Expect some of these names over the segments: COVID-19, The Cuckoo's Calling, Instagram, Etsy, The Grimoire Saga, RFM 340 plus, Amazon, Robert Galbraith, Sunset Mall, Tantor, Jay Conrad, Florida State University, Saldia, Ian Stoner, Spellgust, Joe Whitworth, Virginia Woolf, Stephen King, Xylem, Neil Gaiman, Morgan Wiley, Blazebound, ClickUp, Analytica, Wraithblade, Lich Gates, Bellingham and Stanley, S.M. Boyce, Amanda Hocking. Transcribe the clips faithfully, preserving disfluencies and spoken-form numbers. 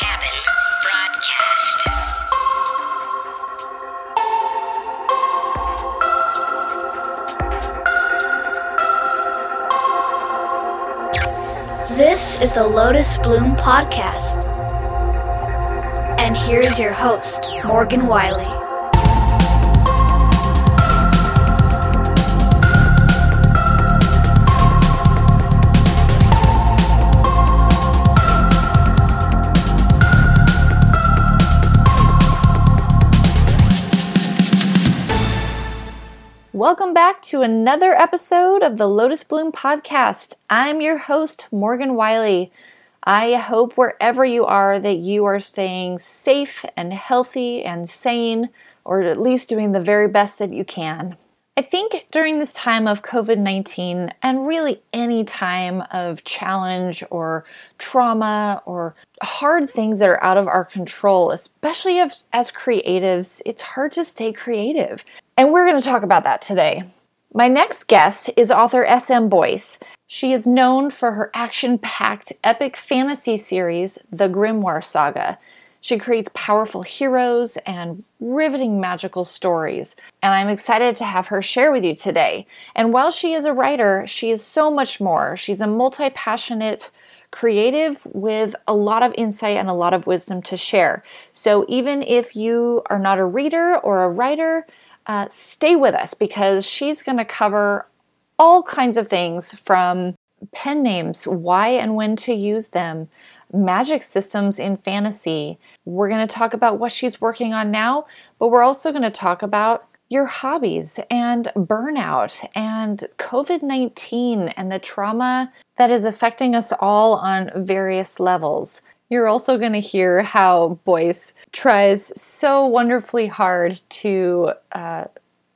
Cabin Broadcast. This is the Lotus Bloom Podcast. And here is your host, Morgan Wiley. Welcome back to another episode of the Lotus Bloom Podcast. I'm your host, Morgan Wiley. I hope wherever you are that you are staying safe and healthy and sane, or at least doing the very best that you can. I think during this time of covid nineteen, and really any time of challenge or trauma or hard things that are out of our control, especially as, as creatives, it's hard to stay creative. And we're going to talk about that today. My next guest is author S M. Boyce. She is known for her action-packed epic fantasy series, The Grimoire Saga. She creates powerful heroes and riveting magical stories, and I'm excited to have her share with you today. And while she is a writer, she is so much more. She's a multi-passionate creative with a lot of insight and a lot of wisdom to share. So even if you are not a reader or a writer, Uh, stay with us because she's going to cover all kinds of things from pen names, why and when to use them, magic systems in fantasy. We're going to talk about what she's working on now, but we're also going to talk about your hobbies and burnout and covid nineteen and the trauma that is affecting us all on various levels. You're also going to hear how Boyce tries so wonderfully hard to uh,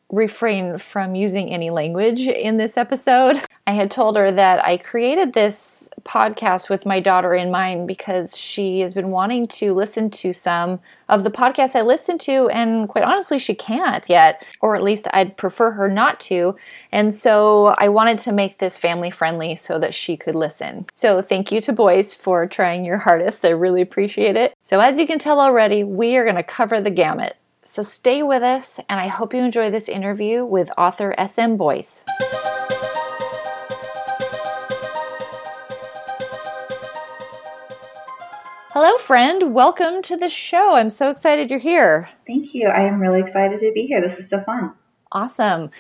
refrain from using any language in this episode. I had told her that I created this podcast with my daughter in mind because she has been wanting to listen to some of the podcasts I listen to, and quite honestly, she can't yet, or at least I'd prefer her not to. And so I wanted to make this family friendly so that she could listen. So thank you to Boyce for trying your hardest. I really appreciate it. So as you can tell already, we are going to cover the gamut. So stay with us, and I hope you enjoy this interview with author S M. Boyce. Hello, friend. Welcome to the show. I'm so excited you're here. Thank you. I am really excited to be here. This is so fun. Awesome.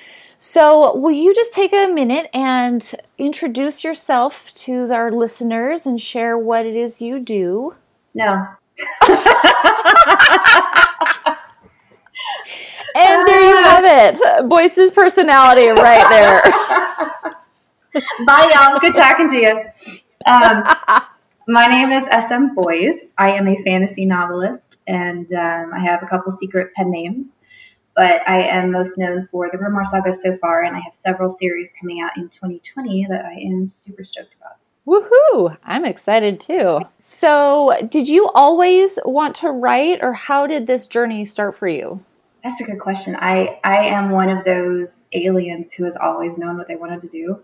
So will you just take a minute and introduce yourself to our listeners and share what it is you do? No. And there you have it. Boyce's personality right there. Bye, y'all. Good talking to you. Um, My name is S M. Boyce. I am a fantasy novelist, and um, I have a couple secret pen names, but I am most known for the Grimoire Saga so far, and I have several series coming out in twenty twenty that I am super stoked about. Woohoo! I'm excited too. So did you always want to write, or how did this journey start for you? That's a good question. I, I am one of those aliens who has always known what they wanted to do.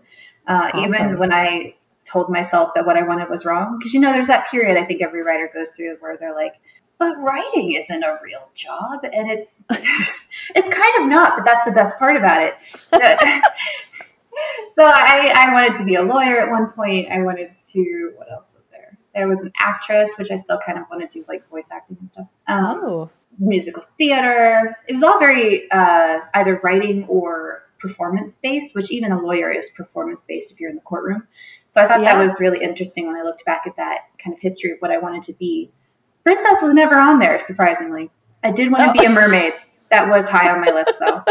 Uh, awesome. Even when I told myself that what I wanted was wrong. Because, you know, there's that period I think every writer goes through where they're like, but writing isn't a real job. And it's, it's kind of not, but that's the best part about it. So, so I, I wanted to be a lawyer at one point. I wanted to, what else was there? I was an actress, which I still kind of want to do, like voice acting and stuff. Um, oh. Musical theater. It was all very uh, either writing or performance-based, which even a lawyer is performance-based if you're in the courtroom. So I thought yeah. that was really interesting when I looked back at that kind of history of what I wanted to be. Princess was never on there, surprisingly. I did want oh. to be a mermaid. That was high on my list, though.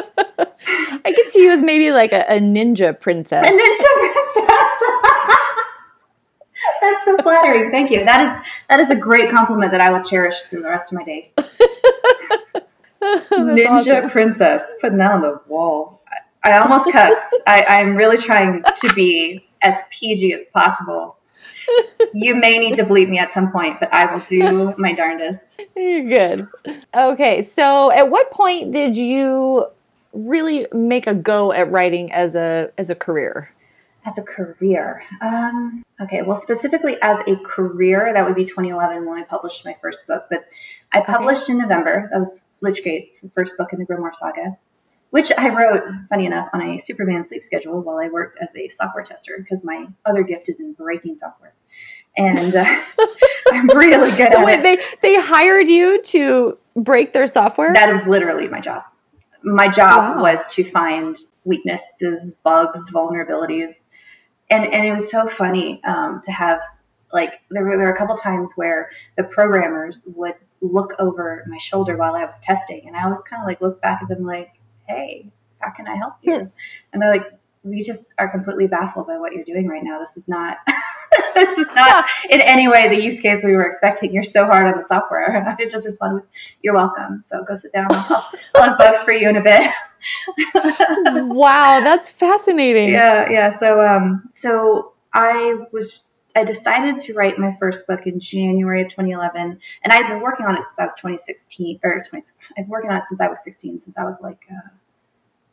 I could see you as maybe like a, a ninja princess. A ninja princess. That's so flattering. Thank you. That is that is a great compliment that I will cherish through the rest of my days. Ninja awesome. Princess. Putting that on the wall. I almost cussed. I, I'm really trying to be as P G as possible. You may need to bleep me at some point, but I will do my darndest. You're good. Okay, so at what point did you really make a go at writing as a as a career? As a career. Um, okay, well, specifically as a career, that would be twenty eleven when I published my first book. But I published okay. in November. That was Lich Gates, the first book in the Grimoire Saga, which I wrote, funny enough, on a Superman sleep schedule while I worked as a software tester because my other gift is in breaking software. And uh, I'm really good so at wait, it. So they, they hired you to break their software? That is literally my job. My job wow. was to find weaknesses, bugs, vulnerabilities. And and it was so funny um, to have, like, there were, there were a couple times where the programmers would look over my shoulder while I was testing. And I was kind of like, look back at them like, hey, how can I help you? Hmm. And they're like, we just are completely baffled by what you're doing right now. This is not, this is not in any way the use case we were expecting. You're so hard on the software. And I just responded with, you're welcome. So go sit down. I'll, I'll have bugs for you in a bit. Wow, that's fascinating. Yeah, yeah. So, um, so I was, I decided to write my first book in January of twenty eleven, and I've been working on it since I was twenty sixteen, or twenty. I've been working on it since I was sixteen, since I was like, uh,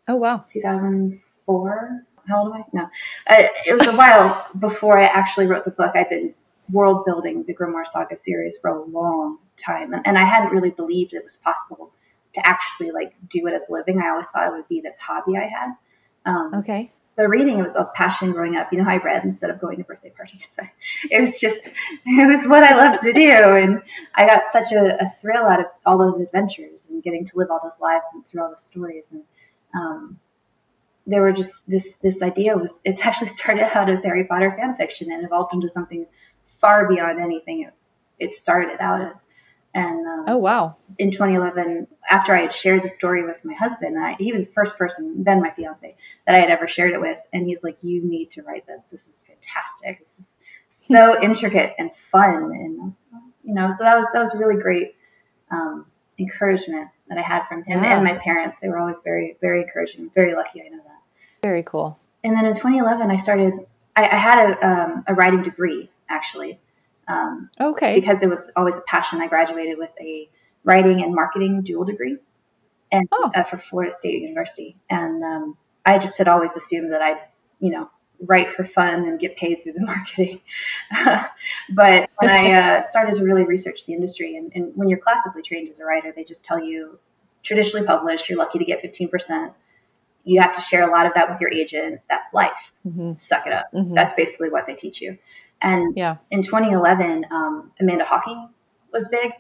oh wow, two thousand four. How old am I? No, I, it was a while before I actually wrote the book. I'd been world building the Grimoire Saga series for a long time, and, and I hadn't really believed it was possible to actually like do it as a living. I always thought it would be this hobby I had. Um, okay. But reading, it was a passion growing up. You know, I read instead of going to birthday parties. It was just, it was what I loved to do. And I got such a, a thrill out of all those adventures and getting to live all those lives and through all those stories. And um, there were just this, this idea was, it's actually started out as Harry Potter fan fiction and evolved into something far beyond anything it, it started out as. And um, oh wow! In twenty eleven, after I had shared the story with my husband, I, he was the first person, then my fiance, that I had ever shared it with, and he's like, "You need to write this. This is fantastic. This is so intricate and fun." And you know, so that was that was really great um, encouragement that I had from him wow. and my parents. They were always very, very encouraging. Very lucky, I know that. Very cool. And then in twenty eleven, I started. I, I had a um, a writing degree actually. Um, okay. Because it was always a passion. I graduated with a writing and marketing dual degree and oh. uh, for Florida State University. And um, I just had always assumed that I'd, you know, write for fun and get paid through the marketing. But when I uh, started to really research the industry, and, and when you're classically trained as a writer, they just tell you traditionally published, you're lucky to get fifteen percent. You have to share a lot of that with your agent. That's life. Mm-hmm. Suck it up. Mm-hmm. That's basically what they teach you. And yeah. in twenty eleven, um, Amanda Hocking was big.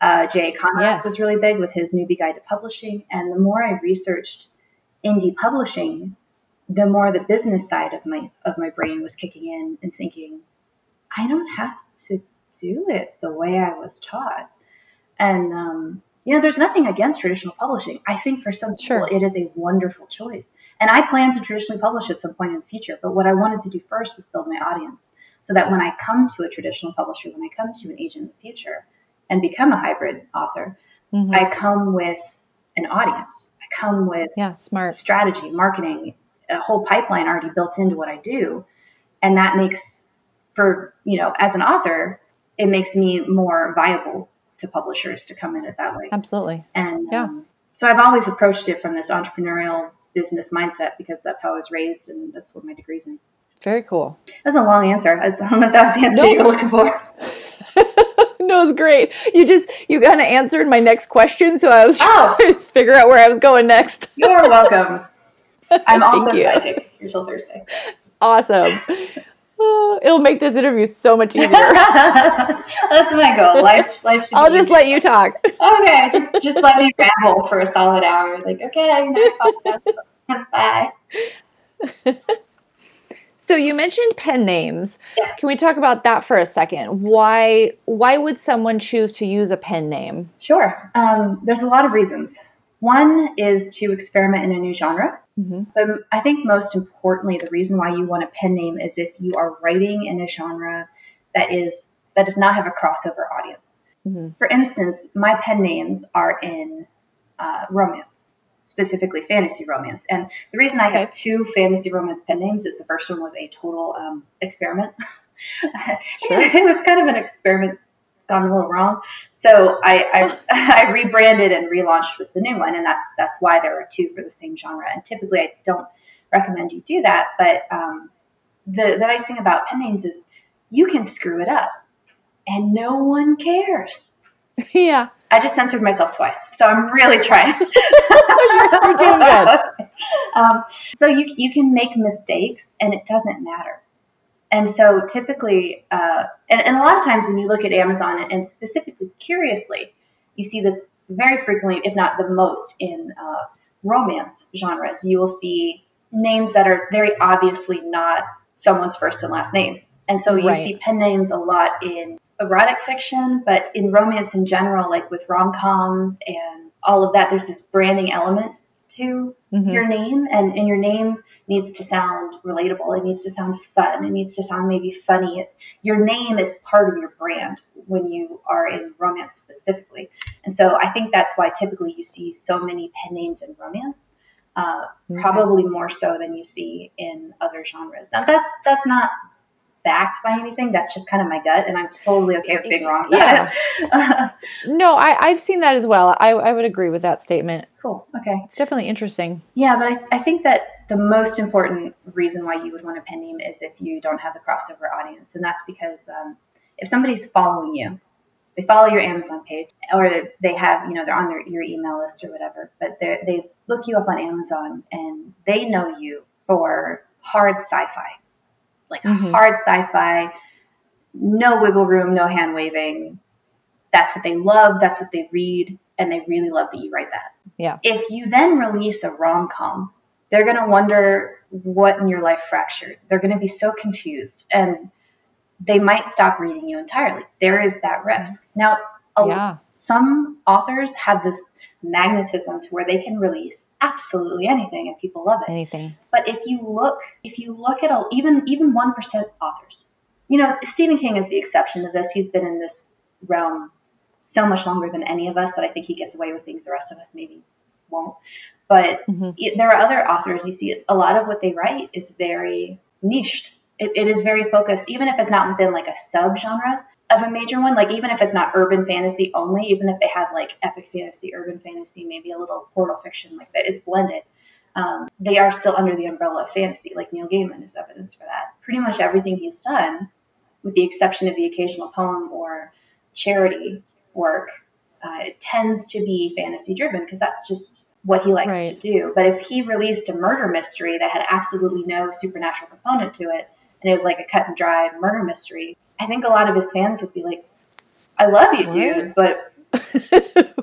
Uh, Jay Conrad yes. was really big with his Newbie Guide to Publishing. And the more I researched indie publishing, the more the business side of my of my brain was kicking in and thinking, I don't have to do it the way I was taught. And um you know, there's nothing against traditional publishing. I think for some people, sure. it is a wonderful choice. And I plan to traditionally publish at some point in the future. But what I wanted to do first was build my audience so that when I come to a traditional publisher, when I come to an agent in the future and become a hybrid author, mm-hmm. I come with an audience. I come with yeah, smart. strategy, marketing, a whole pipeline already built into what I do. And that makes for, you know, as an author, it makes me more viable to publishers to come in it that way. Absolutely. And yeah. um, so I've always approached it from this entrepreneurial business mindset because that's how I was raised and that's what my degree's in. Very cool. That's a long answer. I don't know if that was the answer nope. you were looking for. No, it was great. You just, you kind of answered my next question. So I was trying oh. to figure out where I was going next. You're welcome. I'm also you. psychic. You're till Thursday. Awesome. It'll make this interview so much easier. That's my goal. Life, life should I'll be just easier. Let you talk. Okay, just just let me ramble for a solid hour. Like, okay, nice podcast. Bye. So you mentioned pen names. Yeah. Can we talk about that for a second? Why why would someone choose to use a pen name? Sure. Um, there's a lot of reasons. One is to experiment in a new genre. Mm-hmm. But I think most importantly, the reason why you want a pen name is if you are writing in a genre that is that does not have a crossover audience. Mm-hmm. For instance, my pen names are in uh, romance, specifically fantasy romance. And the reason I okay. have two fantasy romance pen names is the first one was a total um, experiment. Sure. It was kind of an experiment gone a little wrong. So I, I, I rebranded and relaunched with the new one. And that's, that's why there are two for the same genre. And typically I don't recommend you do that, but, um, the, the nice thing about pen names is you can screw it up and no one cares. Yeah. I just censored myself twice, so I'm really trying. You're doing good. Um, so you you can make mistakes, and it doesn't matter. And so typically, uh, and, and a lot of times when you look at Amazon, and specifically Curiously, you see this very frequently, if not the most, in uh, romance genres. You will see names that are very obviously not someone's first and last name. And so you right. see pen names a lot in erotic fiction, but in romance in general, like with rom-coms and all of that, there's this branding element to mm-hmm. your name, and, and your name needs to sound relatable. It needs to sound fun. It needs to sound maybe funny. Your name is part of your brand when you are in romance specifically. And so I think that's why typically you see so many pen names in romance, uh, mm-hmm. probably more so than you see in other genres. Now that's, that's not backed by anything. That's just kind of my gut, and I'm totally okay with being wrong. Yeah. No, I, I've seen that as well. I, I would agree with that statement. Cool. Okay. It's definitely interesting. Yeah, but I, I think that the most important reason why you would want a pen name is if you don't have the crossover audience, and that's because um, if somebody's following you, they follow your Amazon page, or they have, you know, they're on their, your email list or whatever, but they look you up on Amazon, and they know you for hard sci-fi. Like mm-hmm. hard sci-fi, no wiggle room, no hand waving. That's what they love. That's what they read. And they really love that you write that. Yeah. If you then release a rom-com, they're going to wonder what in your life fractured. They're going to be so confused, and they might stop reading you entirely. There is that risk. Now, a yeah. lot, some authors have this magnetism to where they can release absolutely anything and people love it. Anything. But if you look, if you look at all, even, even one percent authors, you know, Stephen King is the exception to this. He's been in this realm so much longer than any of us that I think he gets away with things the rest of us maybe won't. But mm-hmm. it, there are other authors. You see a lot of what they write is very niched. It, it is very focused, even if it's not within like a subgenre of a major one. Like even if it's not urban fantasy only, even if they have like epic fantasy, urban fantasy, maybe a little portal fiction, like that, it's blended. Um, they are still under the umbrella of fantasy. Like Neil Gaiman is evidence for that. Pretty much everything he's done, with the exception of the occasional poem or charity work, uh, it tends to be fantasy driven because that's just what he likes right. to do. But if he released a murder mystery that had absolutely no supernatural component to it, and it was like a cut and dry murder mystery, I think a lot of his fans would be like, I love you, dude, but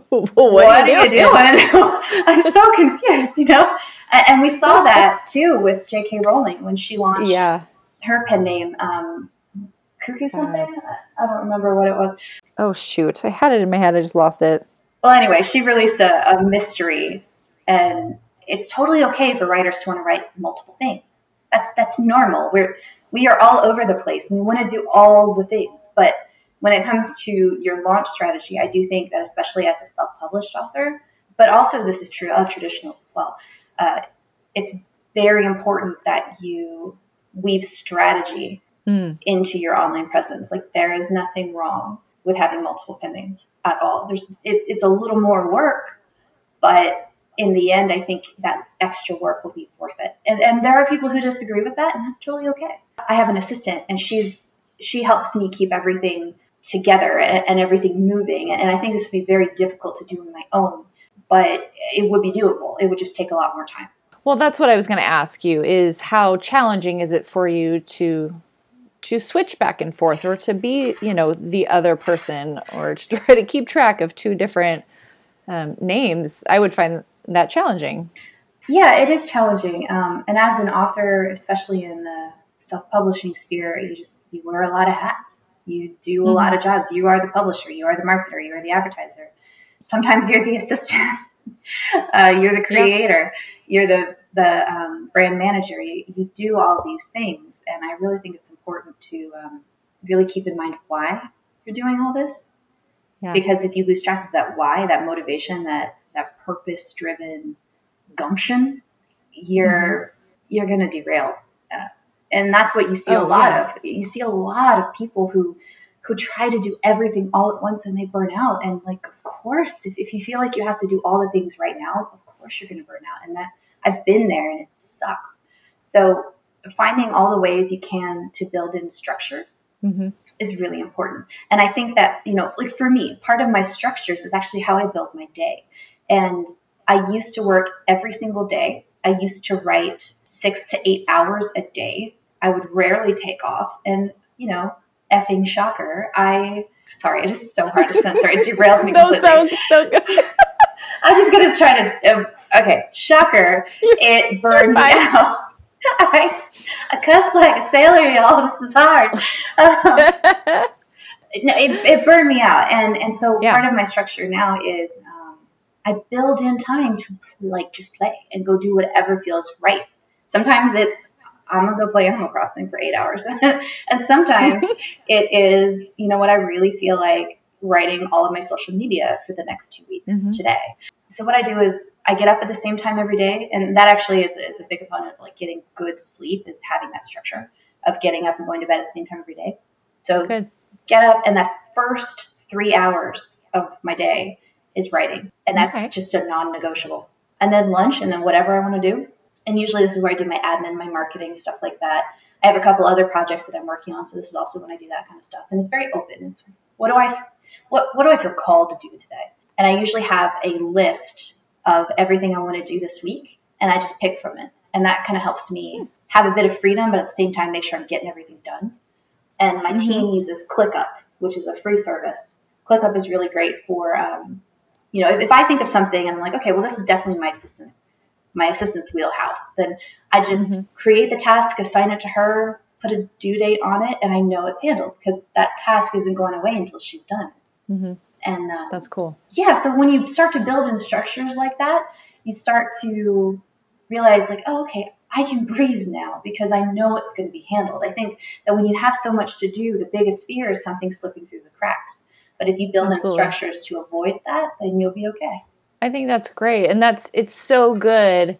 well, what, what are you doing? doing? I'm so confused, you know? And we saw that too with J K Rowling when she launched yeah. her pen name, um, Cuckoo something? Uh, I don't remember what it was. Oh, shoot. I had it in my head. I just lost it. Well, anyway, she released a, a mystery, and it's totally okay for writers to want to write multiple things. That's that's normal. We're we are all over the place, and we want to do all the things. But when it comes to your launch strategy, I do think that, especially as a self-published author, but also this is true of traditionals as well, uh, it's very important that you weave strategy mm. into your online presence. Like there is nothing wrong with having multiple pen names at all. There's it, it's a little more work, but in the end, I think that extra work will be worth it. And and there are people who disagree with that, and that's totally okay. I have an assistant, and she's she helps me keep everything together and, and everything moving. And I think this would be very difficult to do on my own, but it would be doable. It would just take a lot more time. Well, that's what I was going to ask you, is how challenging is it for you to to switch back and forth, or to be, you know, the other person, or to try to keep track of two different um, names? I would find that challenging. Yeah, it is challenging. Um, and as an author, especially in the self-publishing sphere, you just, you wear a lot of hats. You do a mm-hmm. lot of jobs. You are the publisher, you are the marketer, you are the advertiser. Sometimes you're the assistant, uh, you're the creator, yeah. you're the, the um, brand manager. You, you do all these things. And I really think it's important to um, really keep in mind why you're doing all this. Yeah. Because if you lose track of that why, that motivation, that that purpose-driven gumption, you're mm-hmm. you're going to derail. Uh, and that's what you see oh, a lot yeah. of. You see a lot of people who who try to do everything all at once, and they burn out. And like, of course, if, if you feel like you have to do all the things right now, of course you're going to burn out. And that I've been there, and it sucks. So finding all the ways you can to build in structures mm-hmm. is really important. And I think that, you know, like for me, part of my structures is actually how I build my day. And I used to work every single day. I used to write six to eight hours a day. I would rarely take off. And, you know, effing shocker, I, sorry, it is so hard to censor. It derails me completely. That sounds so good. I'm just going to try to, um, okay, shocker, it burned me out. I, I cuss like a sailor, y'all. This is hard. Um, no, it, it burned me out. And and so yeah. part of my structure now is um, I build in time to like just play and go do whatever feels right. Sometimes it's I'm going to go play Animal Crossing for eight hours. And sometimes it is, you know, what I really feel like writing all of my social media for the next two weeks mm-hmm. today. So what I do is I get up at the same time every day. And that actually is, is a big component of like getting good sleep is having that structure of getting up and going to bed at the same time every day. So get up and that first three hours of my day is writing. And that's okay. just a non-negotiable. And then lunch and then whatever I want to do. And usually this is where I do my admin, my marketing, stuff like that. I have a couple other projects that I'm working on. So this is also when I do that kind of stuff. And it's very open. It's what do I, what, what do I feel called to do today? And I usually have a list of everything I want to do this week, and I just pick from it. And that kind of helps me have a bit of freedom, but at the same time, make sure I'm getting everything done. And my mm-hmm. team uses ClickUp, which is a free service. ClickUp is really great for, um, you know, if, if I think of something and I'm like, okay, well, this is definitely my assistant, my assistant's wheelhouse, then I just mm-hmm. create the task, assign it to her, put a due date on it, and I know it's handled because that task isn't going away until she's done. Mm-hmm. And uh, that's cool. Yeah. So when you start to build in structures like that, you start to realize like, oh, okay, I can breathe now because I know it's going to be handled. I think that when you have so much to do, the biggest fear is something slipping through the cracks. But if you build Absolutely. in structures to avoid that, then you'll be okay. I think that's great. And that's, it's so good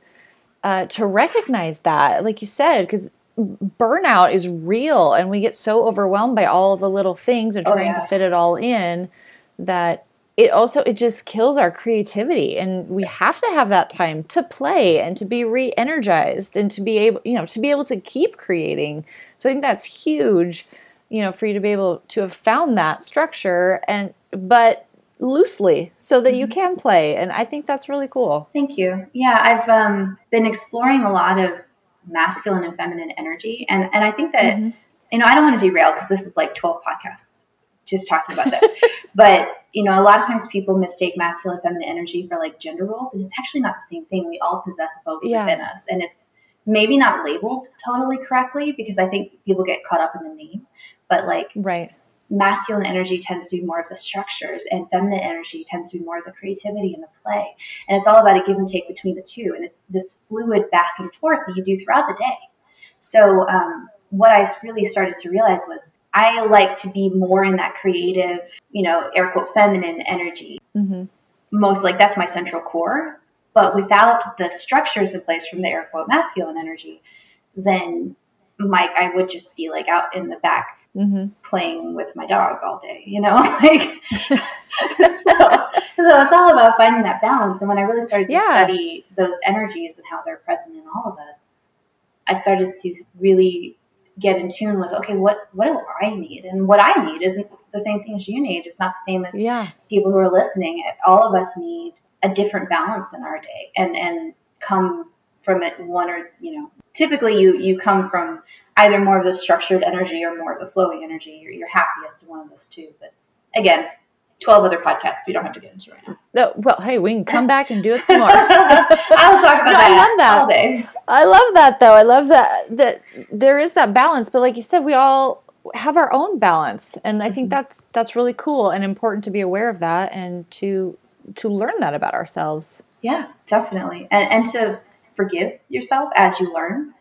uh, to recognize that, like you said, because burnout is real and we get so overwhelmed by all the little things and trying oh, yeah. to fit it all in. That it also, it just kills our creativity, and we have to have that time to play and to be re-energized and to be able, you know, to be able to keep creating. So I think that's huge, you know, for you to be able to have found that structure and, but loosely so that mm-hmm. you can play. And I think that's really cool. Thank you. Yeah. I've um, been exploring a lot of masculine and feminine energy. And, and I think that, mm-hmm. you know, I don't want to derail because this is like twelve podcasts just talking about that. But, you know, a lot of times people mistake masculine and feminine energy for like gender roles, and it's actually not the same thing. We all possess both yeah. within us, and it's maybe not labeled totally correctly because I think people get caught up in the name, but like right. masculine energy tends to be more of the structures and feminine energy tends to be more of the creativity and the play. And it's all about a give and take between the two. And it's this fluid back and forth that you do throughout the day. So um, what I really started to realize was I like to be more in that creative, you know, air quote, feminine energy. Mm-hmm. Most like that's my central core. But without the structures in place from the air quote masculine energy, then my, I would just be like out in the back mm-hmm. playing with my dog all day, you know? like so, so it's all about finding that balance. And when I really started to yeah. study those energies and how they're present in all of us, I started to really get in tune with, okay, what, what do I need? And what I need isn't the same thing as you need. It's not the same as yeah. people who are listening. All of us need a different balance in our day and, and come from it one or, you know, typically you, you come from either more of the structured energy or more of the flowing energy. You're, you're happiest in one of those two. But again, twelve other podcasts we don't have to get into right now. No, well, hey, we can come back and do it some more. I'll talk about no, that, I love that all day. I love that, though. I love that that there is that balance. But like you said, we all have our own balance. And I mm-hmm. think that's that's really cool and important to be aware of that and to to learn that about ourselves. Yeah, definitely. And, and to forgive yourself as you learn.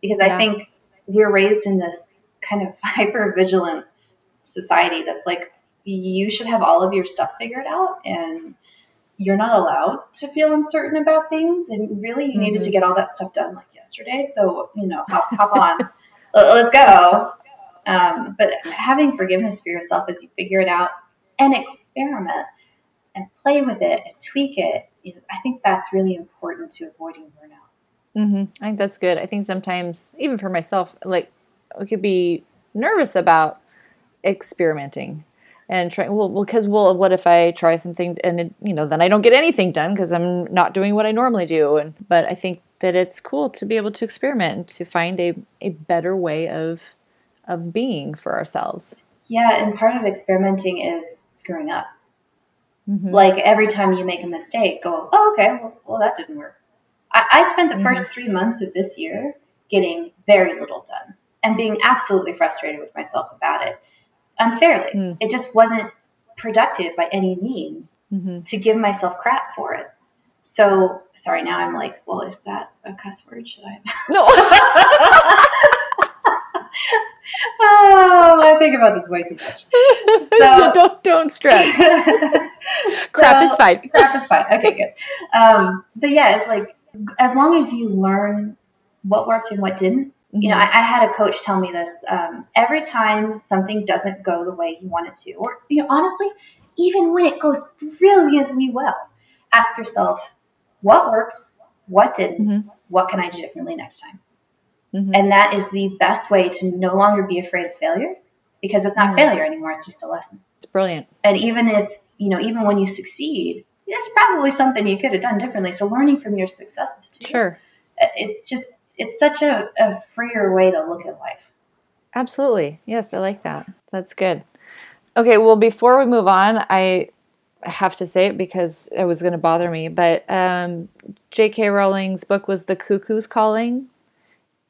Because yeah. I think we're raised in this kind of hyper-vigilant society that's like, you should have all of your stuff figured out and you're not allowed to feel uncertain about things. And really you mm-hmm. needed to get all that stuff done like yesterday. So, you know, hop, hop on, let's go. Um, but having forgiveness for yourself as you figure it out and experiment and play with it and tweak it, you know, I think that's really important to avoiding burnout. Mm-hmm. I think that's good. I think sometimes, even for myself, like we could be nervous about experimenting and trying. Well, because well, well, what if I try something and it, you know, then I don't get anything done because I'm not doing what I normally do. And but I think that it's cool to be able to experiment and to find a, a better way of of being for ourselves. Yeah, and part of experimenting is screwing up. Mm-hmm. Like every time you make a mistake, go, oh, okay, well, well that didn't work. I, I spent the mm-hmm. first three months of this year getting very little done and being absolutely frustrated with myself about it unfairly. Mm. It just wasn't productive by any means mm-hmm. to give myself crap for it. So, sorry, now I'm like, well, is that a cuss word? Should I? No. Oh, I think about this way too much. So, no, don't don't stress. So, crap is fine. Crap is fine. Okay, good. Um, but yeah, it's like as long as you learn what worked and what didn't. Mm-hmm. You know, I, I had a coach tell me this. Um, every time something doesn't go the way you want it to, or you know, honestly, even when it goes brilliantly well, ask yourself, what worked, what didn't, mm-hmm. what can I do differently next time? Mm-hmm. And that is the best way to no longer be afraid of failure, because it's not mm-hmm. failure anymore. It's just a lesson. It's brilliant. And even if, you know, even when you succeed, there's probably something you could have done differently. So learning from your successes too. Sure. It's just, it's such a, a freer way to look at life. Absolutely. Yes. I like that. That's good. Okay. Well, before we move on, I have to say it because it was going to bother me, but um, J K Rowling's book was The Cuckoo's Calling.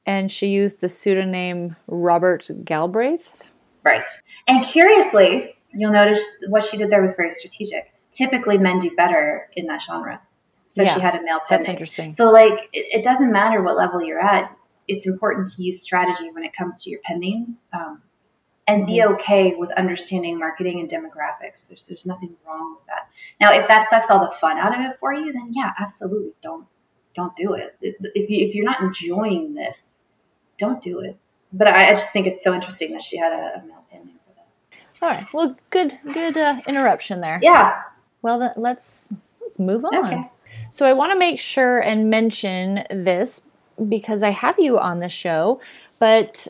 And she used the pseudonym Robert Galbraith. Right. And curiously, you'll notice what she did there was very strategic. Typically, men do better in that genre. So yeah, she had a male pen. That's interesting. So, like, it, it doesn't matter what level you're at. It's important to use strategy when it comes to your pen names. Um, and mm-hmm. be okay with understanding marketing and demographics. There's, there's nothing wrong with that. Now, if that sucks all the fun out of it for you, then, yeah, absolutely don't. Don't do it. If, you, if you're not enjoying this, don't do it. But I, I just think it's so interesting that she had a, a male pen name for that. All right. Well, good good uh, interruption there. Yeah. Well, th- let's let's move on. Okay. So I want to make sure and mention this because I have you on the show, but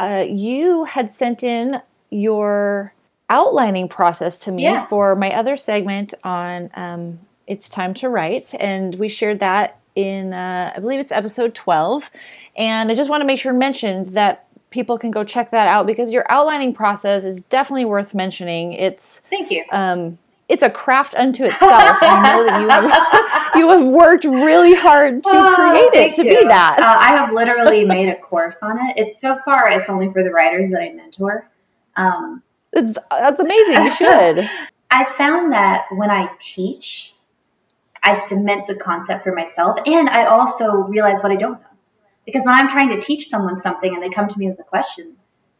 uh, you had sent in your outlining process to me yeah. for my other segment on um, It's Time to Write, and we shared that in, uh, I believe it's episode twelve. And I just want to make sure and mention that people can go check that out because your outlining process is definitely worth mentioning. It's Thank you. Um, it's a craft unto itself. I know that you have, you have worked really hard to oh, create it to you. be that. Uh, I have literally made a course on it. It's so far, it's only for the writers that I mentor. Um, it's, that's amazing. You should. I found that when I teach, I cement the concept for myself, and I also realize what I don't know. Because when I'm trying to teach someone something and they come to me with a question,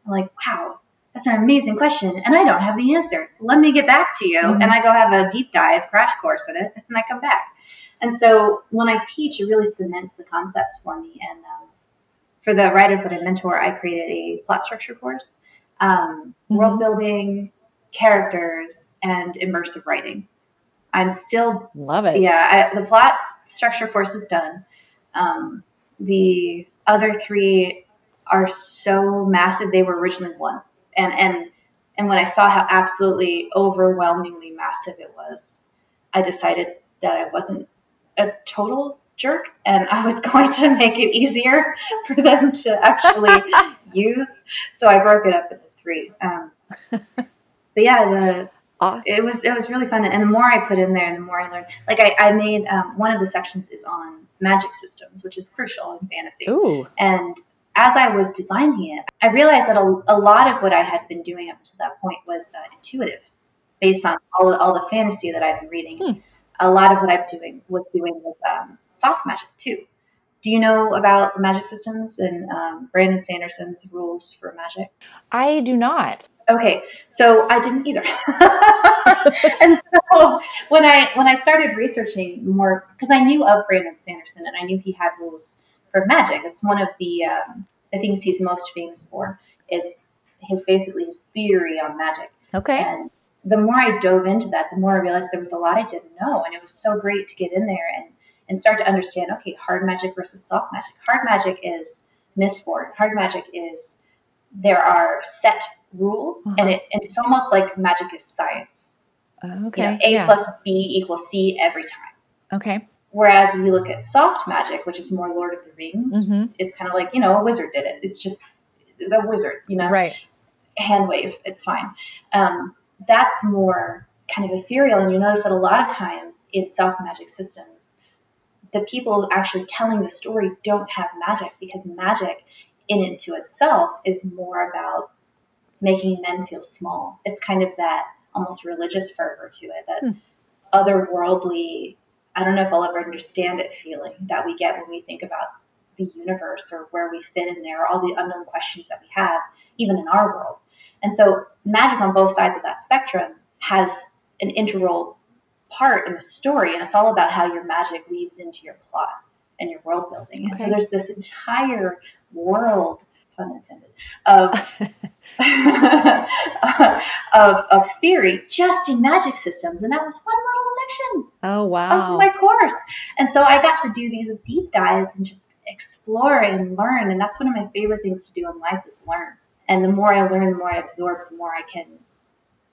I'm like, wow, that's an amazing question, and I don't have the answer. Let me get back to you, mm-hmm. and I go have a deep dive crash course in it, and I come back. And so when I teach, it really cements the concepts for me. And um, for the writers that I mentor, I created a plot structure course, um, mm-hmm. world building, characters, and immersive writing. I'm still love it. Yeah, I, the plot structure course is done. Um, the other three are so massive; they were originally one, and and and when I saw how absolutely overwhelmingly massive it was, I decided that I wasn't a total jerk, and I was going to make it easier for them to actually use. So I broke it up into three. Um, but yeah, the. Awesome. It was it was really fun, and the more I put in there, and the more I learned. Like I, I made um, one of the sections is on magic systems, which is crucial in fantasy. Ooh. And as I was designing it, I realized that a, a lot of what I had been doing up to that point was uh, intuitive, based on all all the fantasy that I've been reading. Hmm. A lot of what I'm doing was doing with um, soft magic too. Do you know about the magic systems and um, Brandon Sanderson's rules for magic? I do not. Okay, so I didn't either. And so when I when I started researching more, because I knew of Brandon Sanderson and I knew he had rules for magic. It's one of the um, the things he's most famous for is his basically his theory on magic. Okay. And the more I dove into that, the more I realized there was a lot I didn't know, and it was so great to get in there and. and start to understand, okay, hard magic versus soft magic. Hard magic is misform. Hard magic is there are set rules, uh-huh. and, it, and it's almost like magic is science. Uh, okay. You know, A yeah. plus B equals C every time. Okay. Whereas we look at soft magic, which is more Lord of the Rings, mm-hmm. it's kind of like, you know, a wizard did it. It's just the wizard, you know, right. hand wave. It's fine. Um, that's more kind of ethereal. And you notice that a lot of times in soft magic systems, the people actually telling the story don't have magic, because magic in and to itself is more about making men feel small. It's kind of that almost religious fervor to it, that hmm. otherworldly, I don't know if I'll ever understand it, feeling that we get when we think about the universe or where we fit in there, all the unknown questions that we have, even in our world. And so magic on both sides of that spectrum has an integral part in the story, and it's all about how your magic weaves into your plot and your world building. Okay. And so there's this entire world, pun intended, of, of of theory just in magic systems, and that was one little section oh wow of my course. And so I got to do these deep dives and just explore and learn, and that's one of my favorite things to do in life is learn. And the more I learn, the more I absorb, the more I can,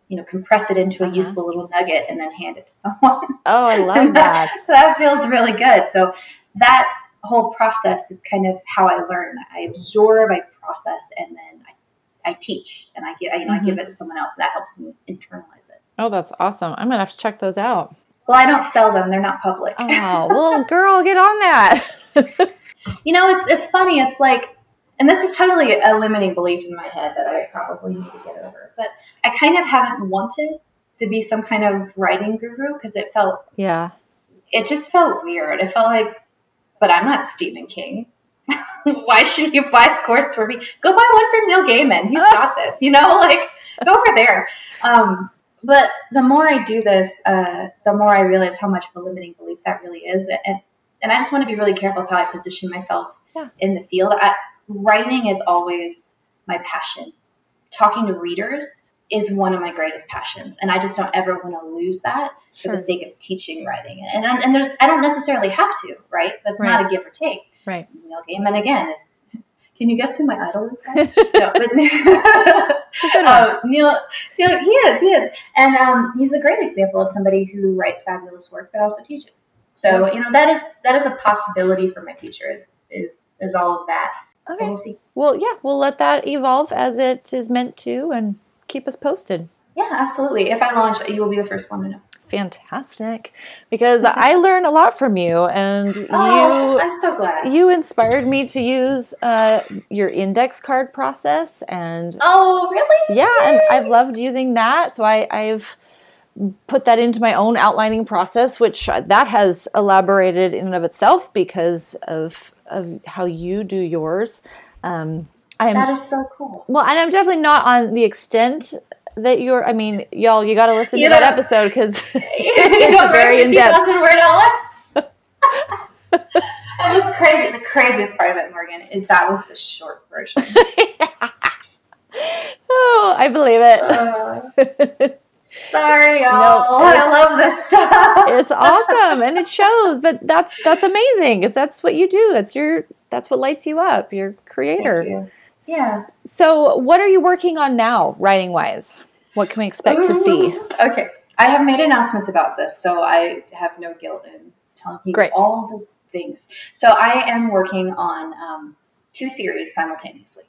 you know, compress it into a uh-huh. useful little nugget and then hand it to someone. Oh, I love that. that. That feels really good. So that whole process is kind of how I learn. I absorb, I process, and then I, I teach, and I give, I, you know, mm-hmm. I give it to someone else. That helps me internalize it. Oh, that's awesome. I'm going to have to check those out. Well, I don't sell them. They're not public. Oh, well, girl, get on that. You know, it's, it's funny. It's like, and this is totally a limiting belief in my head that I probably need to get over, but I kind of haven't wanted to be some kind of writing guru, because it felt, yeah, it just felt weird. It felt like, but I'm not Stephen King. Why should you buy a course for me? Go buy one from Neil Gaiman. He's got this, you know, like go over there. Um, but the more I do this, uh, the more I realize how much of a limiting belief that really is. And, and I just want to be really careful of how I position myself yeah. in the field. I, Writing is always my passion. Talking to readers is one of my greatest passions. And I just don't ever want to lose that sure. for the sake of teaching writing. And and, and there's, I don't necessarily have to, right? That's right. not a give or take. Right. Neil Gaiman again is, can you guess who my idol is? no, but um, Neil, Neil, he is, he is. And um, he's a great example of somebody who writes fabulous work, but also teaches. So, you know, that is, that is a possibility for my future is, is, is all of that. Okay. We'll, see. well, yeah, we'll let that evolve as it is meant to and keep us posted. Yeah, absolutely. If I launch, you will be the first one to know. Fantastic. Because okay. I learned a lot from you, and oh, you, I'm so glad. You inspired me to use uh, your index card process. And oh, really? Yeah, Yay. And I've loved using that. So I, I've put that into my own outlining process, which that has elaborated in and of itself because of... of how you do yours. Um, I'm, that is so cool. Well, and I'm definitely not on the extent that you're, I mean, y'all, you got to listen you to that episode because it's very in-depth. That was crazy. The craziest part of it, Morgan, is that was the short version. yeah. Oh, I believe it. Uh. Sorry, y'all. No, I love this stuff. It's awesome, and it shows. But that's that's amazing. It's that's what you do. That's your that's what lights you up. Your creator. Thank you. Yeah. So, what are you working on now, writing wise? What can we expect mm-hmm. to see? Okay, I have made announcements about this, so I have no guilt in telling you Great. all the things. So, I am working on um, two series simultaneously,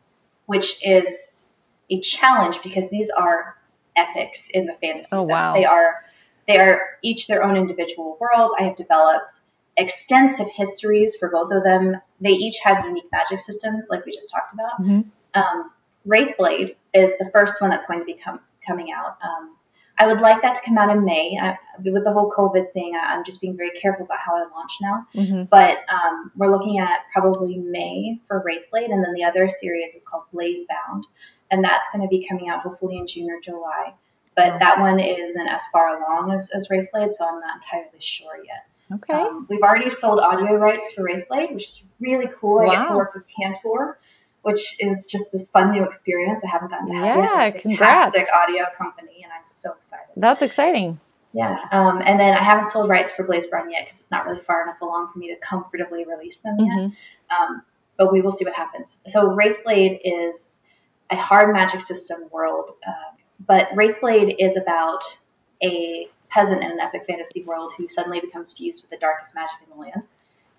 which is a challenge because these are epics in the fantasy oh, sense. Wow. They are, they are each their own individual world. I have developed extensive histories for both of them. They each have unique magic systems, like we just talked about. Mm-hmm. Um, Wraithblade is the first one that's going to be com- coming out. Um, I would like that to come out in May. I, with the whole COVID thing, I, I'm just being very careful about how I launch now. Mm-hmm. But um, we're looking at probably May for Wraithblade, and then the other series is called Blazebound. And that's going to be coming out hopefully in June or July. But that one isn't as far along as, as Wraithblade, so I'm not entirely sure yet. Okay. Um, we've already sold audio rights for Wraithblade, which is really cool. Wow. I get to work with Tantor, which is just this fun new experience I haven't gotten to have. Yeah, fantastic congrats. Audio company, and I'm so excited. That's exciting. Yeah. Um, and then I haven't sold rights for Blazebound yet because it's not really far enough along for me to comfortably release them mm-hmm. yet. Um, but we will see what happens. So Wraithblade is a hard magic system world, uh, but Wraithblade is about a peasant in an epic fantasy world who suddenly becomes fused with the darkest magic in the land,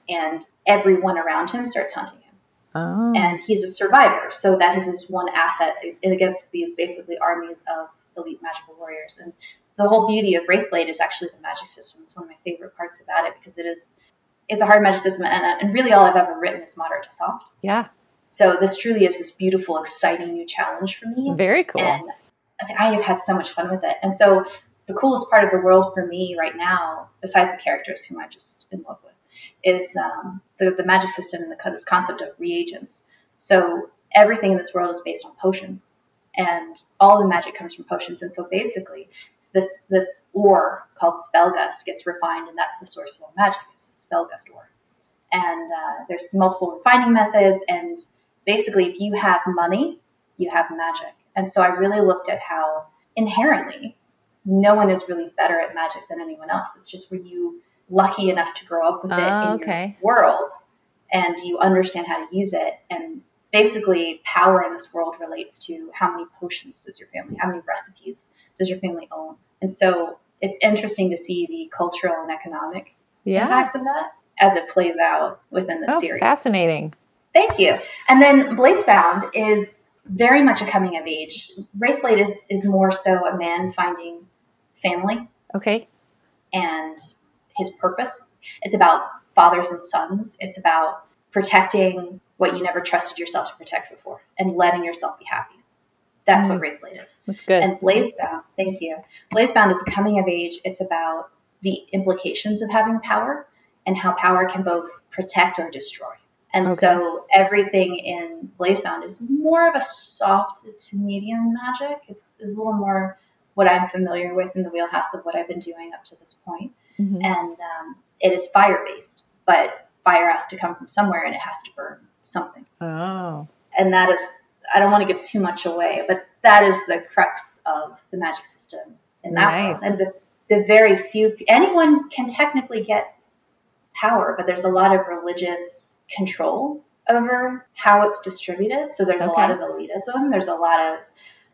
and everyone around him starts hunting him. Oh. And he's a survivor, so that is his one asset against these basically armies of elite magical warriors. And the whole beauty of Wraithblade is actually the magic system. It's one of my favorite parts about it because it is it's a hard magic system, and, and really all I've ever written is moderate to soft. Yeah. So this truly is this beautiful, exciting new challenge for me. Very cool. And I have had so much fun with it. And so the coolest part of the world for me right now, besides the characters whom I'm just in love with, is um, the, the magic system and the, this concept of reagents. So everything in this world is based on potions, and all the magic comes from potions. And so basically this this ore called Spellgust gets refined, and that's the source of all magic. It's the Spellgust ore. And uh, there's multiple refining methods, and basically if you have money, you have magic. And so I really looked at how inherently no one is really better at magic than anyone else. It's just were you lucky enough to grow up with it oh, in okay. your world, and you understand how to use it. And basically power in this world relates to how many potions does your family, how many recipes does your family own. And so it's interesting to see the cultural and economic yeah. impacts of that as it plays out within the oh, series. Fascinating. Thank you. And then Blazebound is very much a coming of age. Wraithblade is, is more so a man finding family. Okay. And his purpose. It's about fathers and sons. It's about protecting what you never trusted yourself to protect before and letting yourself be happy. That's mm. what Wraithblade is. That's good. And Blazebound, thank you. Blazebound is coming of age. It's about the implications of having power and how power can both protect or destroy. And okay. so everything in Blazebound is more of a soft to medium magic. It's, it's a little more what I'm familiar with in the wheelhouse of what I've been doing up to this point. Mm-hmm. And um, it is fire-based, but fire has to come from somewhere, and it has to burn something. Oh. And that is, I don't want to give too much away, but that is the crux of the magic system in that nice. World. And the, the very few, anyone can technically get power, but there's a lot of religious control over how it's distributed. So there's okay. a lot of elitism. There's a lot of,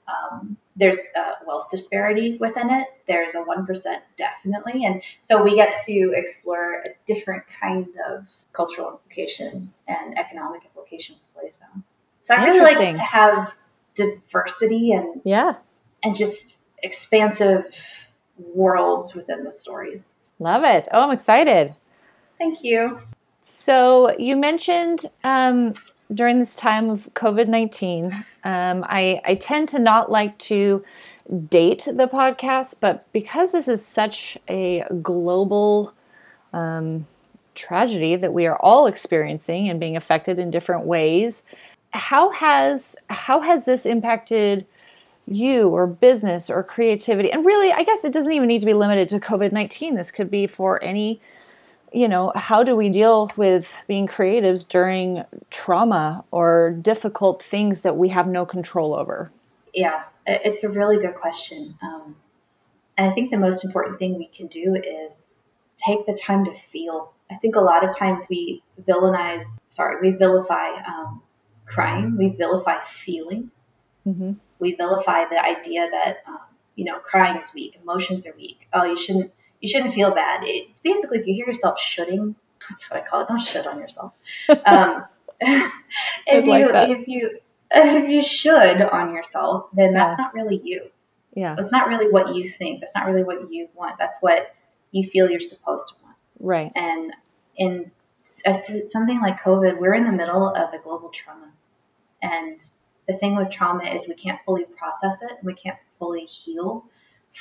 um, there's uh, wealth disparity within it. There's a one percent definitely. And so we get to explore a different kind of cultural implication and economic implication of Blazebound. So I really like to have diversity and yeah, and just expansive worlds within the stories. Love it. Oh, I'm excited. Thank you. So you mentioned um, during this time of COVID nineteen, um, I, I tend to not like to date the podcast, but because this is such a global um, tragedy that we are all experiencing and being affected in different ways, how has how has this impacted you or business or creativity? And really, I guess it doesn't even need to be limited to COVID nineteen. This could be for any you know, how do we deal with being creatives during trauma or difficult things that we have no control over? Yeah, it's a really good question. Um, and I think the most important thing we can do is take the time to feel. I think a lot of times we villainize, sorry, we vilify um, crying. We vilify feeling. Mm-hmm. We vilify the idea that, um, you know, crying is weak. Emotions are weak. Oh, you shouldn't. You shouldn't feel bad. It's basically, if you hear yourself shoulding, that's what I call it. Don't shit on yourself. Um, if, like you, if you if you should on yourself, then that's yeah. not really you. Yeah. That's not really what you think. That's not really what you want. That's what you feel you're supposed to want. Right. And in something like COVID, we're in the middle of a global trauma. And the thing with trauma is we can't fully process it. We can't fully heal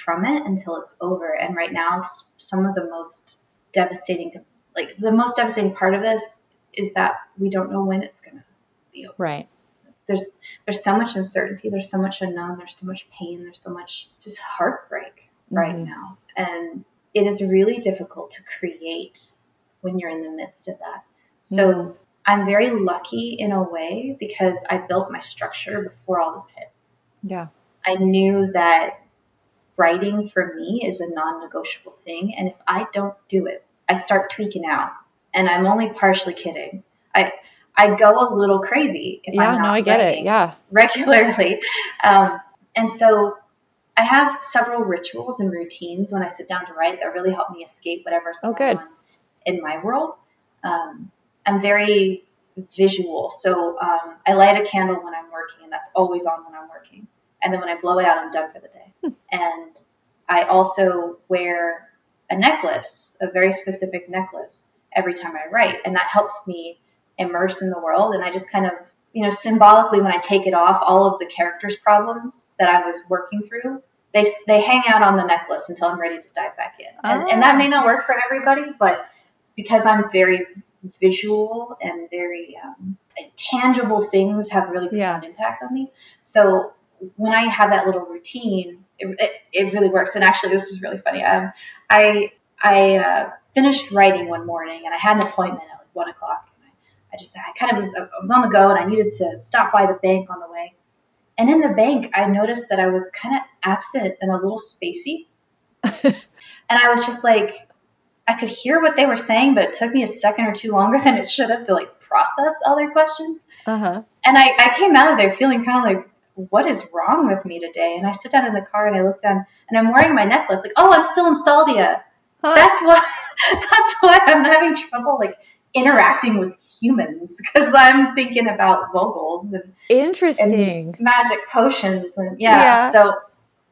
from it until it's over. And right now, some of the most devastating, like the most devastating part of this is that we don't know when it's going to be over. Right. There's, there's so much uncertainty. There's so much unknown. There's so much pain. There's so much just heartbreak mm-hmm. right now. And it is really difficult to create when you're in the midst of that. So mm-hmm. I'm very lucky in a way because I built my structure before all this hit. Yeah. I knew that writing for me is a non-negotiable thing. And if I don't do it, I start tweaking out. And I'm only partially kidding. I I go a little crazy if yeah, I'm not no, I get it. Yeah. regularly. Um, and so I have several rituals and routines when I sit down to write that really help me escape whatever's oh, going good. on in my world. Um, I'm very visual. So um, I light a candle when I'm working, and that's always on when I'm working. And then when I blow it out, I'm done for the day. Hmm. And I also wear a necklace, a very specific necklace, every time I write. And that helps me immerse in the world. And I just kind of, you know, symbolically, when I take it off, all of the characters' problems that I was working through, they they hang out on the necklace until I'm ready to dive back in. Oh. And, and that may not work for everybody, but because I'm very visual and very um, tangible things have really profound yeah. impact on me. So when I have that little routine, it, it, it really works. And actually, this is really funny. Um, I, I uh, finished writing one morning, and I had an appointment at like one o'clock. And I, I just, I kind of was, I was on the go, and I needed to stop by the bank on the way. And in the bank, I noticed that I was kind of absent and a little spacey. And I was just like, I could hear what they were saying, but it took me a second or two longer than it should have to like process all their questions. Uh-huh. And I, I came out of there feeling kind of like, what is wrong with me today? And I sit down in the car and I look down and I'm wearing my necklace. Like, oh, I'm still in Saldia. Huh. That's why, that's why I'm having trouble like interacting with humans, because I'm thinking about Vogels and, Interesting. and magic potions. And yeah, yeah, so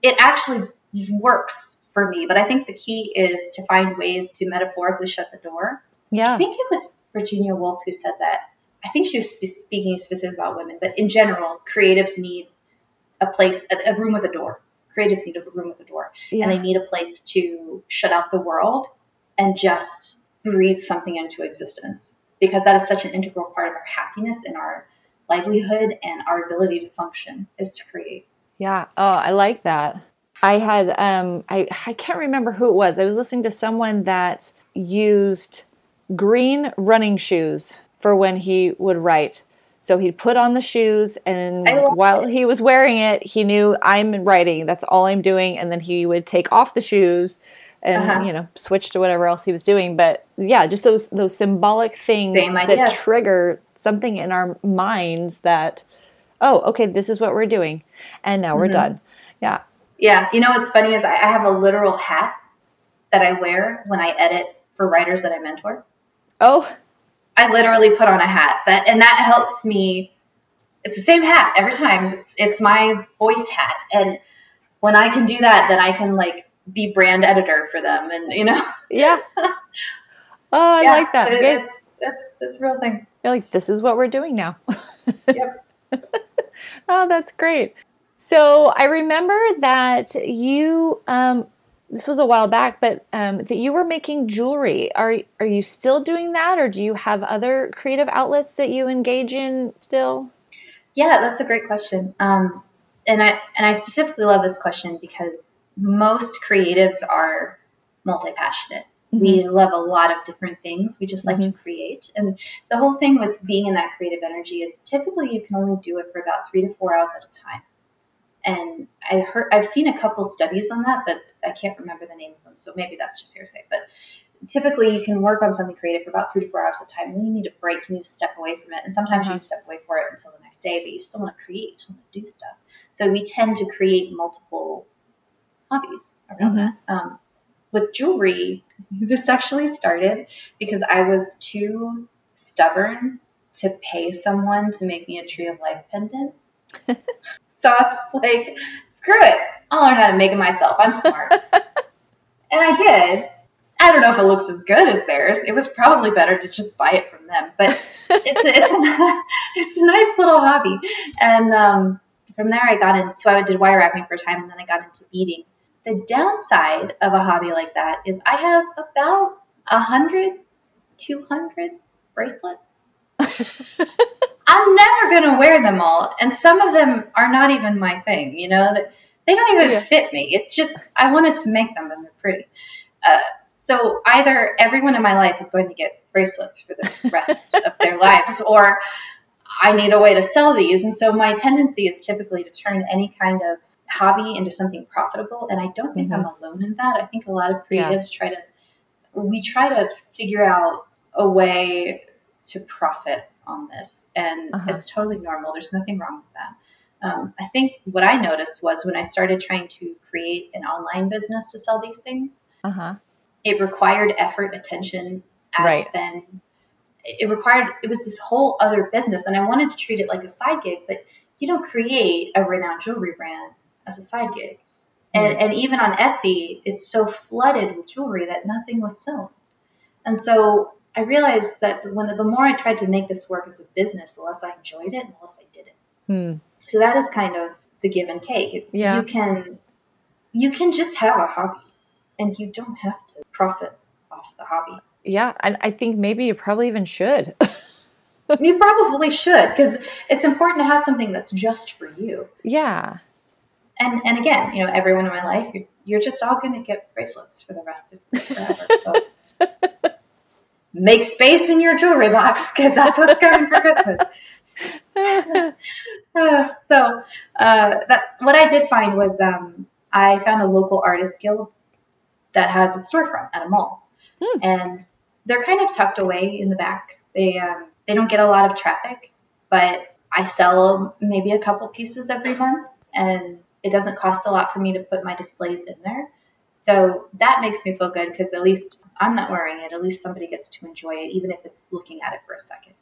it actually works for me. But I think the key is to find ways to metaphorically shut the door. Yeah. I think it was Virginia Woolf who said that. I think she was speaking specifically about women, but in general, creatives need a place, a, a room with a door. Creatives need a room with a door, yeah. and they need a place to shut out the world and just breathe something into existence, because that is such an integral part of our happiness and our livelihood and our ability to function is to create. Yeah. Oh, I like that. I had, um, I, I can't remember who it was. I was listening to someone that used green running shoes for when he would write. So he'd put on the shoes, and while it. he was wearing it, he knew, I'm writing, that's all I'm doing. And then he would take off the shoes and, uh-huh. you know, switch to whatever else he was doing. But yeah, just those those symbolic things that trigger something in our minds that, oh, okay, this is what we're doing. And now mm-hmm. we're done. Yeah. Yeah. You know, what's funny is I have a literal hat that I wear when I edit for writers that I mentor. Oh, I literally put on a hat that, and that helps me. It's the same hat every time. It's, it's my voice hat. And when I can do that, then I can like be brand editor for them. And you know, yeah. Oh, I yeah, like that. It, okay. it's, that's, that's a real thing. You're like, this is what we're doing now. Yep. Oh, that's great. So I remember that you, um, this was a while back, but um, that you were making jewelry. Are are you still doing that, or do you have other creative outlets that you engage in still? Yeah, that's a great question. Um, and I and I specifically love this question because most creatives are multi-passionate. Mm-hmm. We love a lot of different things. We just like mm-hmm. to create. And the whole thing with being in that creative energy is typically you can only do it for about three to four hours at a time. And I heard, I've seen a couple studies on that, but I can't remember the name of them. So maybe that's just hearsay. But typically you can work on something creative for about three to four hours at a time. And you need a break. You need to step away from it. And sometimes mm-hmm. you step away for it until the next day, but you still want to create, you still want to do stuff. So we tend to create multiple hobbies around mm-hmm. that. Um, with jewelry, this actually started because I was too stubborn to pay someone to make me a Tree of Life pendant. So I was like, screw it. I'll learn how to make it myself. I'm smart. And I did. I don't know if it looks as good as theirs. It was probably better to just buy it from them. But it's a, it's a, it's a nice little hobby. And um, from there, I got into, so I did wire wrapping for a time, and then I got into beading. The downside of a hobby like that is I have about one hundred, two hundred bracelets. I'm never going to wear them all. And some of them are not even my thing. You know, they don't even yeah. fit me. It's just, I wanted to make them and they're pretty. Uh, so either everyone in my life is going to get bracelets for the rest of their lives, or I need a way to sell these. And so my tendency is typically to turn any kind of hobby into something profitable. And I don't think mm-hmm. I'm alone in that. I think a lot of creatives yeah. try to, we try to figure out a way to profit on this. And uh-huh. it's totally normal. There's nothing wrong with that. Um, I think what I noticed was when I started trying to create an online business to sell these things, uh-huh. it required effort, attention, ad right. spend. It required, it was this whole other business. And I wanted to treat it like a side gig, but you don't create a renowned jewelry brand as a side gig. Mm. And, and even on Etsy, it's so flooded with jewelry that nothing was sewn. And so I realized that when the more I tried to make this work as a business, the less I enjoyed it and the less I did it. Mm. So that is kind of the give and take. It's yeah. you can you can just have a hobby and you don't have to profit off the hobby. Yeah, and I think maybe you probably even should. You probably should, because it's important to have something that's just for you. Yeah. And and again, you know, everyone in my life, you're, you're just all going to get bracelets for the rest of forever. So make space in your jewelry box, because that's what's coming for Christmas. So uh, that what I did find was um, I found a local artist guild that has a storefront at a mall. Mm. And they're kind of tucked away in the back. They um, they don't get a lot of traffic, but I sell maybe a couple pieces every month, and it doesn't cost a lot for me to put my displays in there. So that makes me feel good, because at least I'm not wearing it. At least somebody gets to enjoy it, even if it's looking at it for a second.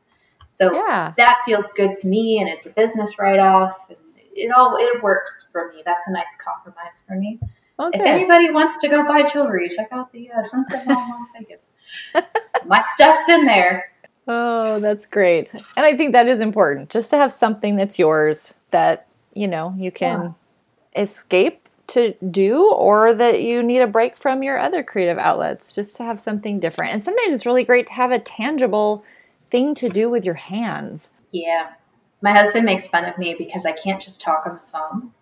So yeah. that feels good to me, and it's a business write-off, and it all it works for me. That's a nice compromise for me. Okay. If anybody wants to go buy jewelry, check out the uh, Sunset Mall in Las Vegas. My stuff's in there. Oh, that's great. And I think that is important, just to have something that's yours that, you know, you can yeah. escape to do, or that you need a break from your other creative outlets, just to have something different. And sometimes it's really great to have a tangible thing to do with your hands. Yeah. My husband makes fun of me because I can't just talk on the phone.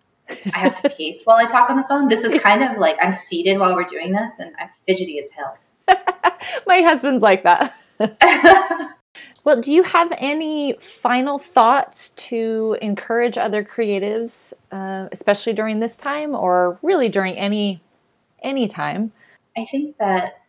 I have to pace while I talk on the phone. This is kind of like I'm seated while we're doing this, and I'm fidgety as hell. My husband's like that. Well, do you have any final thoughts to encourage other creatives, uh, especially during this time, or really during any any time? I think that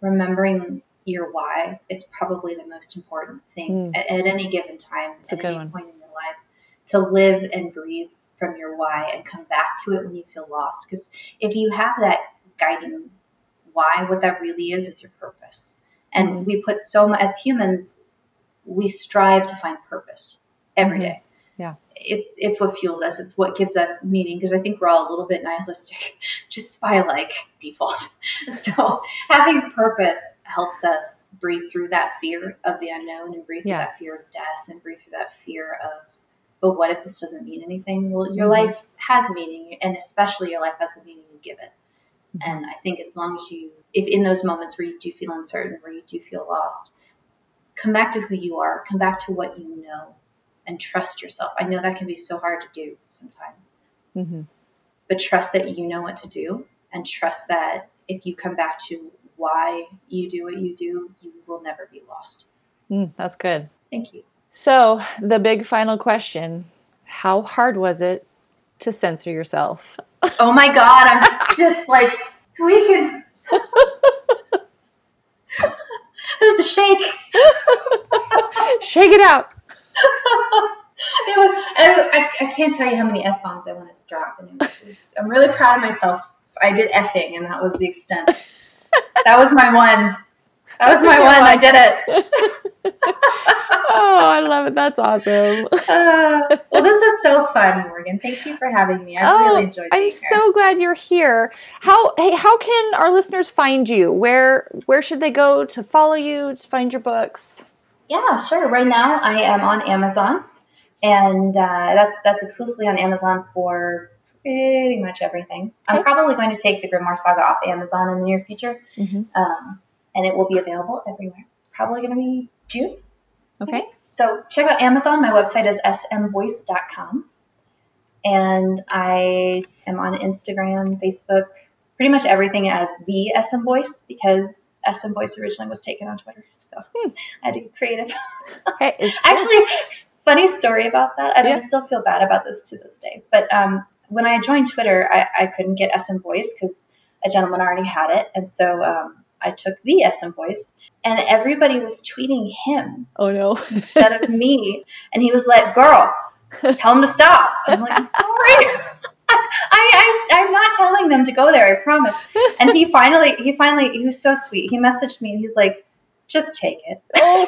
remembering your why is probably the most important thing mm. at, at any given time, it's at a good any one. Point in your life, to live and breathe from your why and come back to it when you feel lost. Because if you have that guiding why, what that really is, is your purpose. And mm-hmm. we put so much, as humans, we strive to find purpose every mm-hmm. day. Yeah. It's, it's what fuels us. It's what gives us meaning. Cause I think we're all a little bit nihilistic just by like default. So having purpose helps us breathe through that fear of the unknown, and breathe yeah. through that fear of death, and breathe through that fear of, but what if this doesn't mean anything? Well, your mm-hmm. life has meaning, and especially your life has the meaning you give it. Mm-hmm. And I think as long as you, if in those moments where you do feel uncertain, where you do feel lost, come back to who you are, come back to what you know, and trust yourself. I know that can be so hard to do sometimes, mm-hmm. but trust that you know what to do, and trust that if you come back to why you do what you do, you will never be lost. Mm, that's good. Thank you. So the big final question, how hard was it to censor yourself? Oh my God, I'm just like tweaking. There's a shake. Shake it out. It was, I, I can't tell you how many F-bombs I wanted to drop. And it was, I'm really proud of myself. I did effing, and that was the extent. That was my one. That was my one. I did it. Oh, I love it. That's awesome. Uh, well, this was so fun, Morgan. Thank you for having me. I oh, really enjoyed being I'm here. I'm so glad you're here. How hey, how can our listeners find you? Where where should they go to follow you, to find your books? Yeah, sure. Right now I am on Amazon, and uh, that's that's exclusively on Amazon for pretty much everything. Okay. I'm probably going to take the Grimoire Saga off Amazon in the near future, mm-hmm. um, and it will be available everywhere. It's probably going to be June. Okay. So check out Amazon. My website is s m boyce dot com. And I am on Instagram, Facebook, pretty much everything as the S M Boyce, because S M Boyce originally was taken on Twitter. So hmm. I had to get creative. Okay, it's Actually, funny story about that. And yeah. I still feel bad about this to this day. But um, when I joined Twitter, I, I couldn't get S M Boyce because a gentleman already had it. And so um, I took the S M Boyce and everybody was tweeting him. Oh, no. Instead of me. And he was like, girl, tell him to stop. I'm like, I'm sorry. I, I, I'm not telling them to go there. I promise. And he finally, he finally, he was so sweet. He messaged me and he's like, just take it. Oh.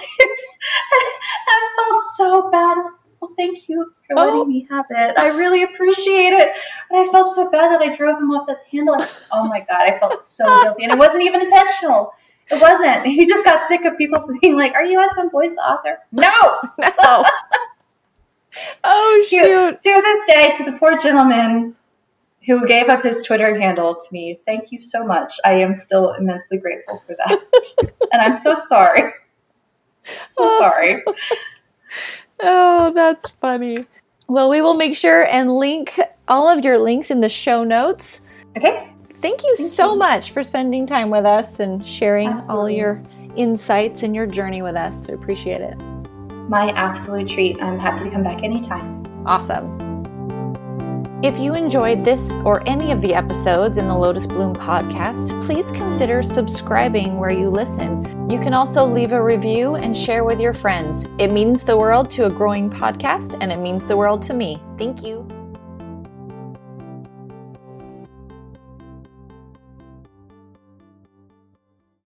I felt so bad. Well, thank you for letting oh. me have it. I really appreciate it. And I felt so bad that I drove him off that handle. Oh my God. I felt so guilty. And it wasn't even intentional. It wasn't. He just got sick of people being like, are you S M Boyce the author? No, no. Oh, shoot. To, to this day, to the poor gentleman who gave up his Twitter handle to me, thank you so much. I am still immensely grateful for that. And I'm so sorry. So oh. sorry. Oh, that's funny. Well, we will make sure and link all of your links in the show notes. Okay. Thank you thank so you. much for spending time with us and sharing Absolutely. all your insights and your journey with us. We appreciate it. My absolute treat. I'm happy to come back anytime. Awesome. If you enjoyed this or any of the episodes in the Lotus Bloom podcast, please consider subscribing where you listen. You can also leave a review and share with your friends. It means the world to a growing podcast, and it means the world to me. Thank you.